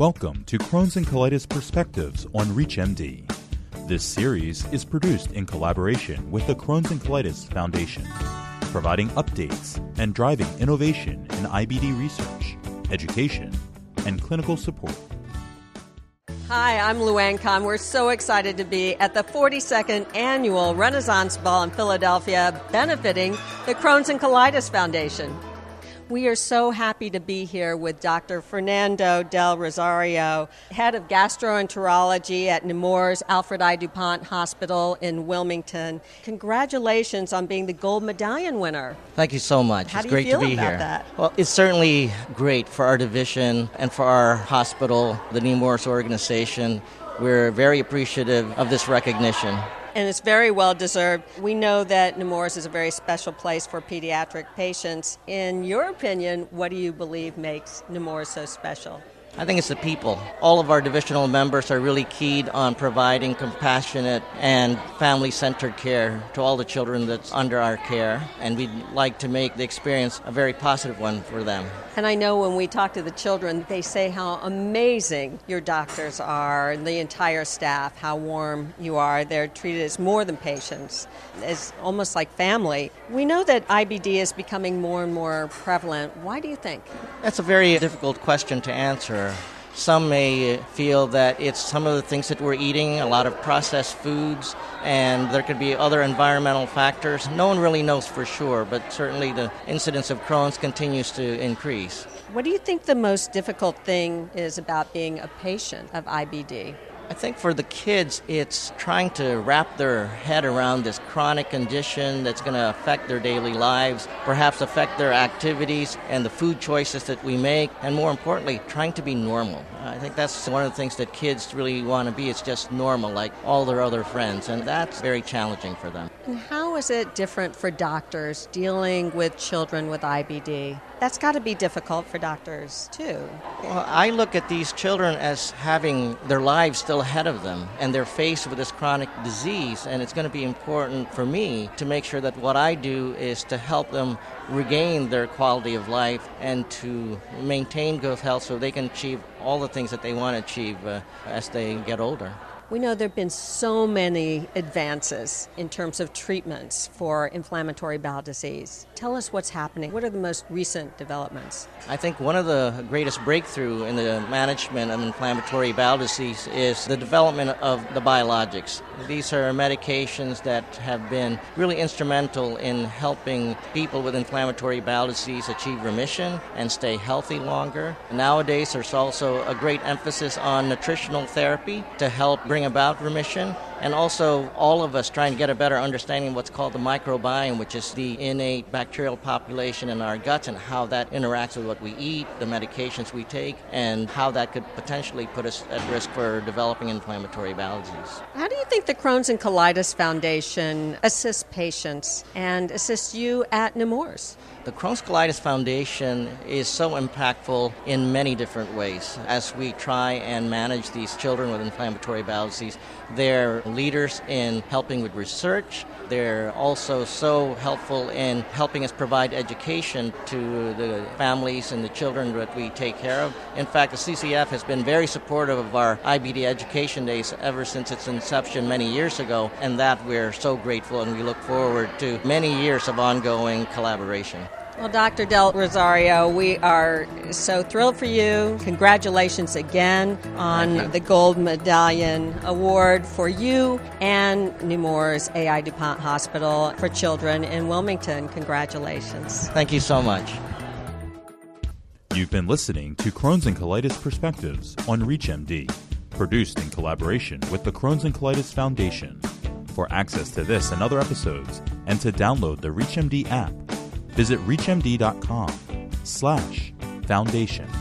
Welcome to Crohn's and Colitis Perspectives on ReachMD. This series is produced in collaboration with the Crohn's and Colitis Foundation, providing updates and driving innovation in IBD research, education, and clinical support. Hi, I'm Luang Khan. We're so excited to be at the 42nd Annual Renaissance Ball in Philadelphia, benefiting the Crohn's and Colitis Foundation. We are so happy to be here with Dr. Fernando del Rosario, head of gastroenterology at Nemours Alfred I. DuPont Hospital in Wilmington. Congratulations on being the gold medallion winner. Thank you so much. How it's do great you feel to be about here. That? Well, it's certainly great for our division and for our hospital, the Nemours organization. We're very appreciative of this recognition. And it's very well deserved. We know that Nemours is a very special place for pediatric patients. In your opinion, what do you believe makes Nemours so special? I think it's the people. All of our divisional members are really keyed on providing compassionate and family-centered care to all the children that's under our care, and we'd like to make the experience a very positive one for them. And I know when we talk to the children, they say how amazing your doctors are and the entire staff, how warm you are. They're treated as more than patients, as almost like family. We know that IBD is becoming more and more prevalent. Why do you think? That's a very difficult question to answer. Some may feel that it's some of the things that we're eating, a lot of processed foods, and there could be other environmental factors. No one really knows for sure, but certainly the incidence of Crohn's continues to increase. What do you think the most difficult thing is about being a patient of IBD? I think for the kids, it's trying to wrap their head around this chronic condition that's going to affect their daily lives, perhaps affect their activities and the food choices that we make, and more importantly, trying to be normal. I think that's one of the things that kids really want to be. It's just normal, like all their other friends, and that's very challenging for them. And how is it different for doctors dealing with children with IBD? That's got to be difficult for doctors, too. Well, I look at these children as having their lives still ahead of them, and they're faced with this chronic disease, and it's going to be important for me to make sure that what I do is to help them regain their quality of life and to maintain good health so they can achieve all the things that they want to achieve as they get older. We know there have been so many advances in terms of treatments for inflammatory bowel disease. Tell us what's happening. What are the most recent developments? I think one of the greatest breakthroughs in the management of inflammatory bowel disease is the development of the biologics. These are medications that have been really instrumental in helping people with inflammatory bowel disease achieve remission and stay healthy longer. Nowadays, there's also a great emphasis on nutritional therapy to help bring about remission, and also all of us trying to get a better understanding of what's called the microbiome, which is the innate bacterial population in our guts and how that interacts with what we eat, the medications we take, and how that could potentially put us at risk for developing inflammatory bowel disease. How do you think the Crohn's and Colitis Foundation assists patients and assists you at Nemours? The Crohn's Colitis Foundation is so impactful in many different ways as we try and manage these children with inflammatory bowel disease. They're leaders in helping with research. They're also so helpful in helping us provide education to the families and the children that we take care of. In fact, the CCF has been very supportive of our IBD Education Days ever since its inception many years ago, and that we're so grateful, and we look forward to many years of ongoing collaboration. Well, Dr. Del Rosario, we are so thrilled for you. Congratulations again on the Gold Medallion Award for you and Nemours A.I. DuPont Hospital for Children in Wilmington. Congratulations. Thank you so much. You've been listening to Crohn's and Colitis Perspectives on ReachMD, produced in collaboration with the Crohn's and Colitis Foundation. For access to this and other episodes, and to download the ReachMD app, visit ReachMD.com/foundation.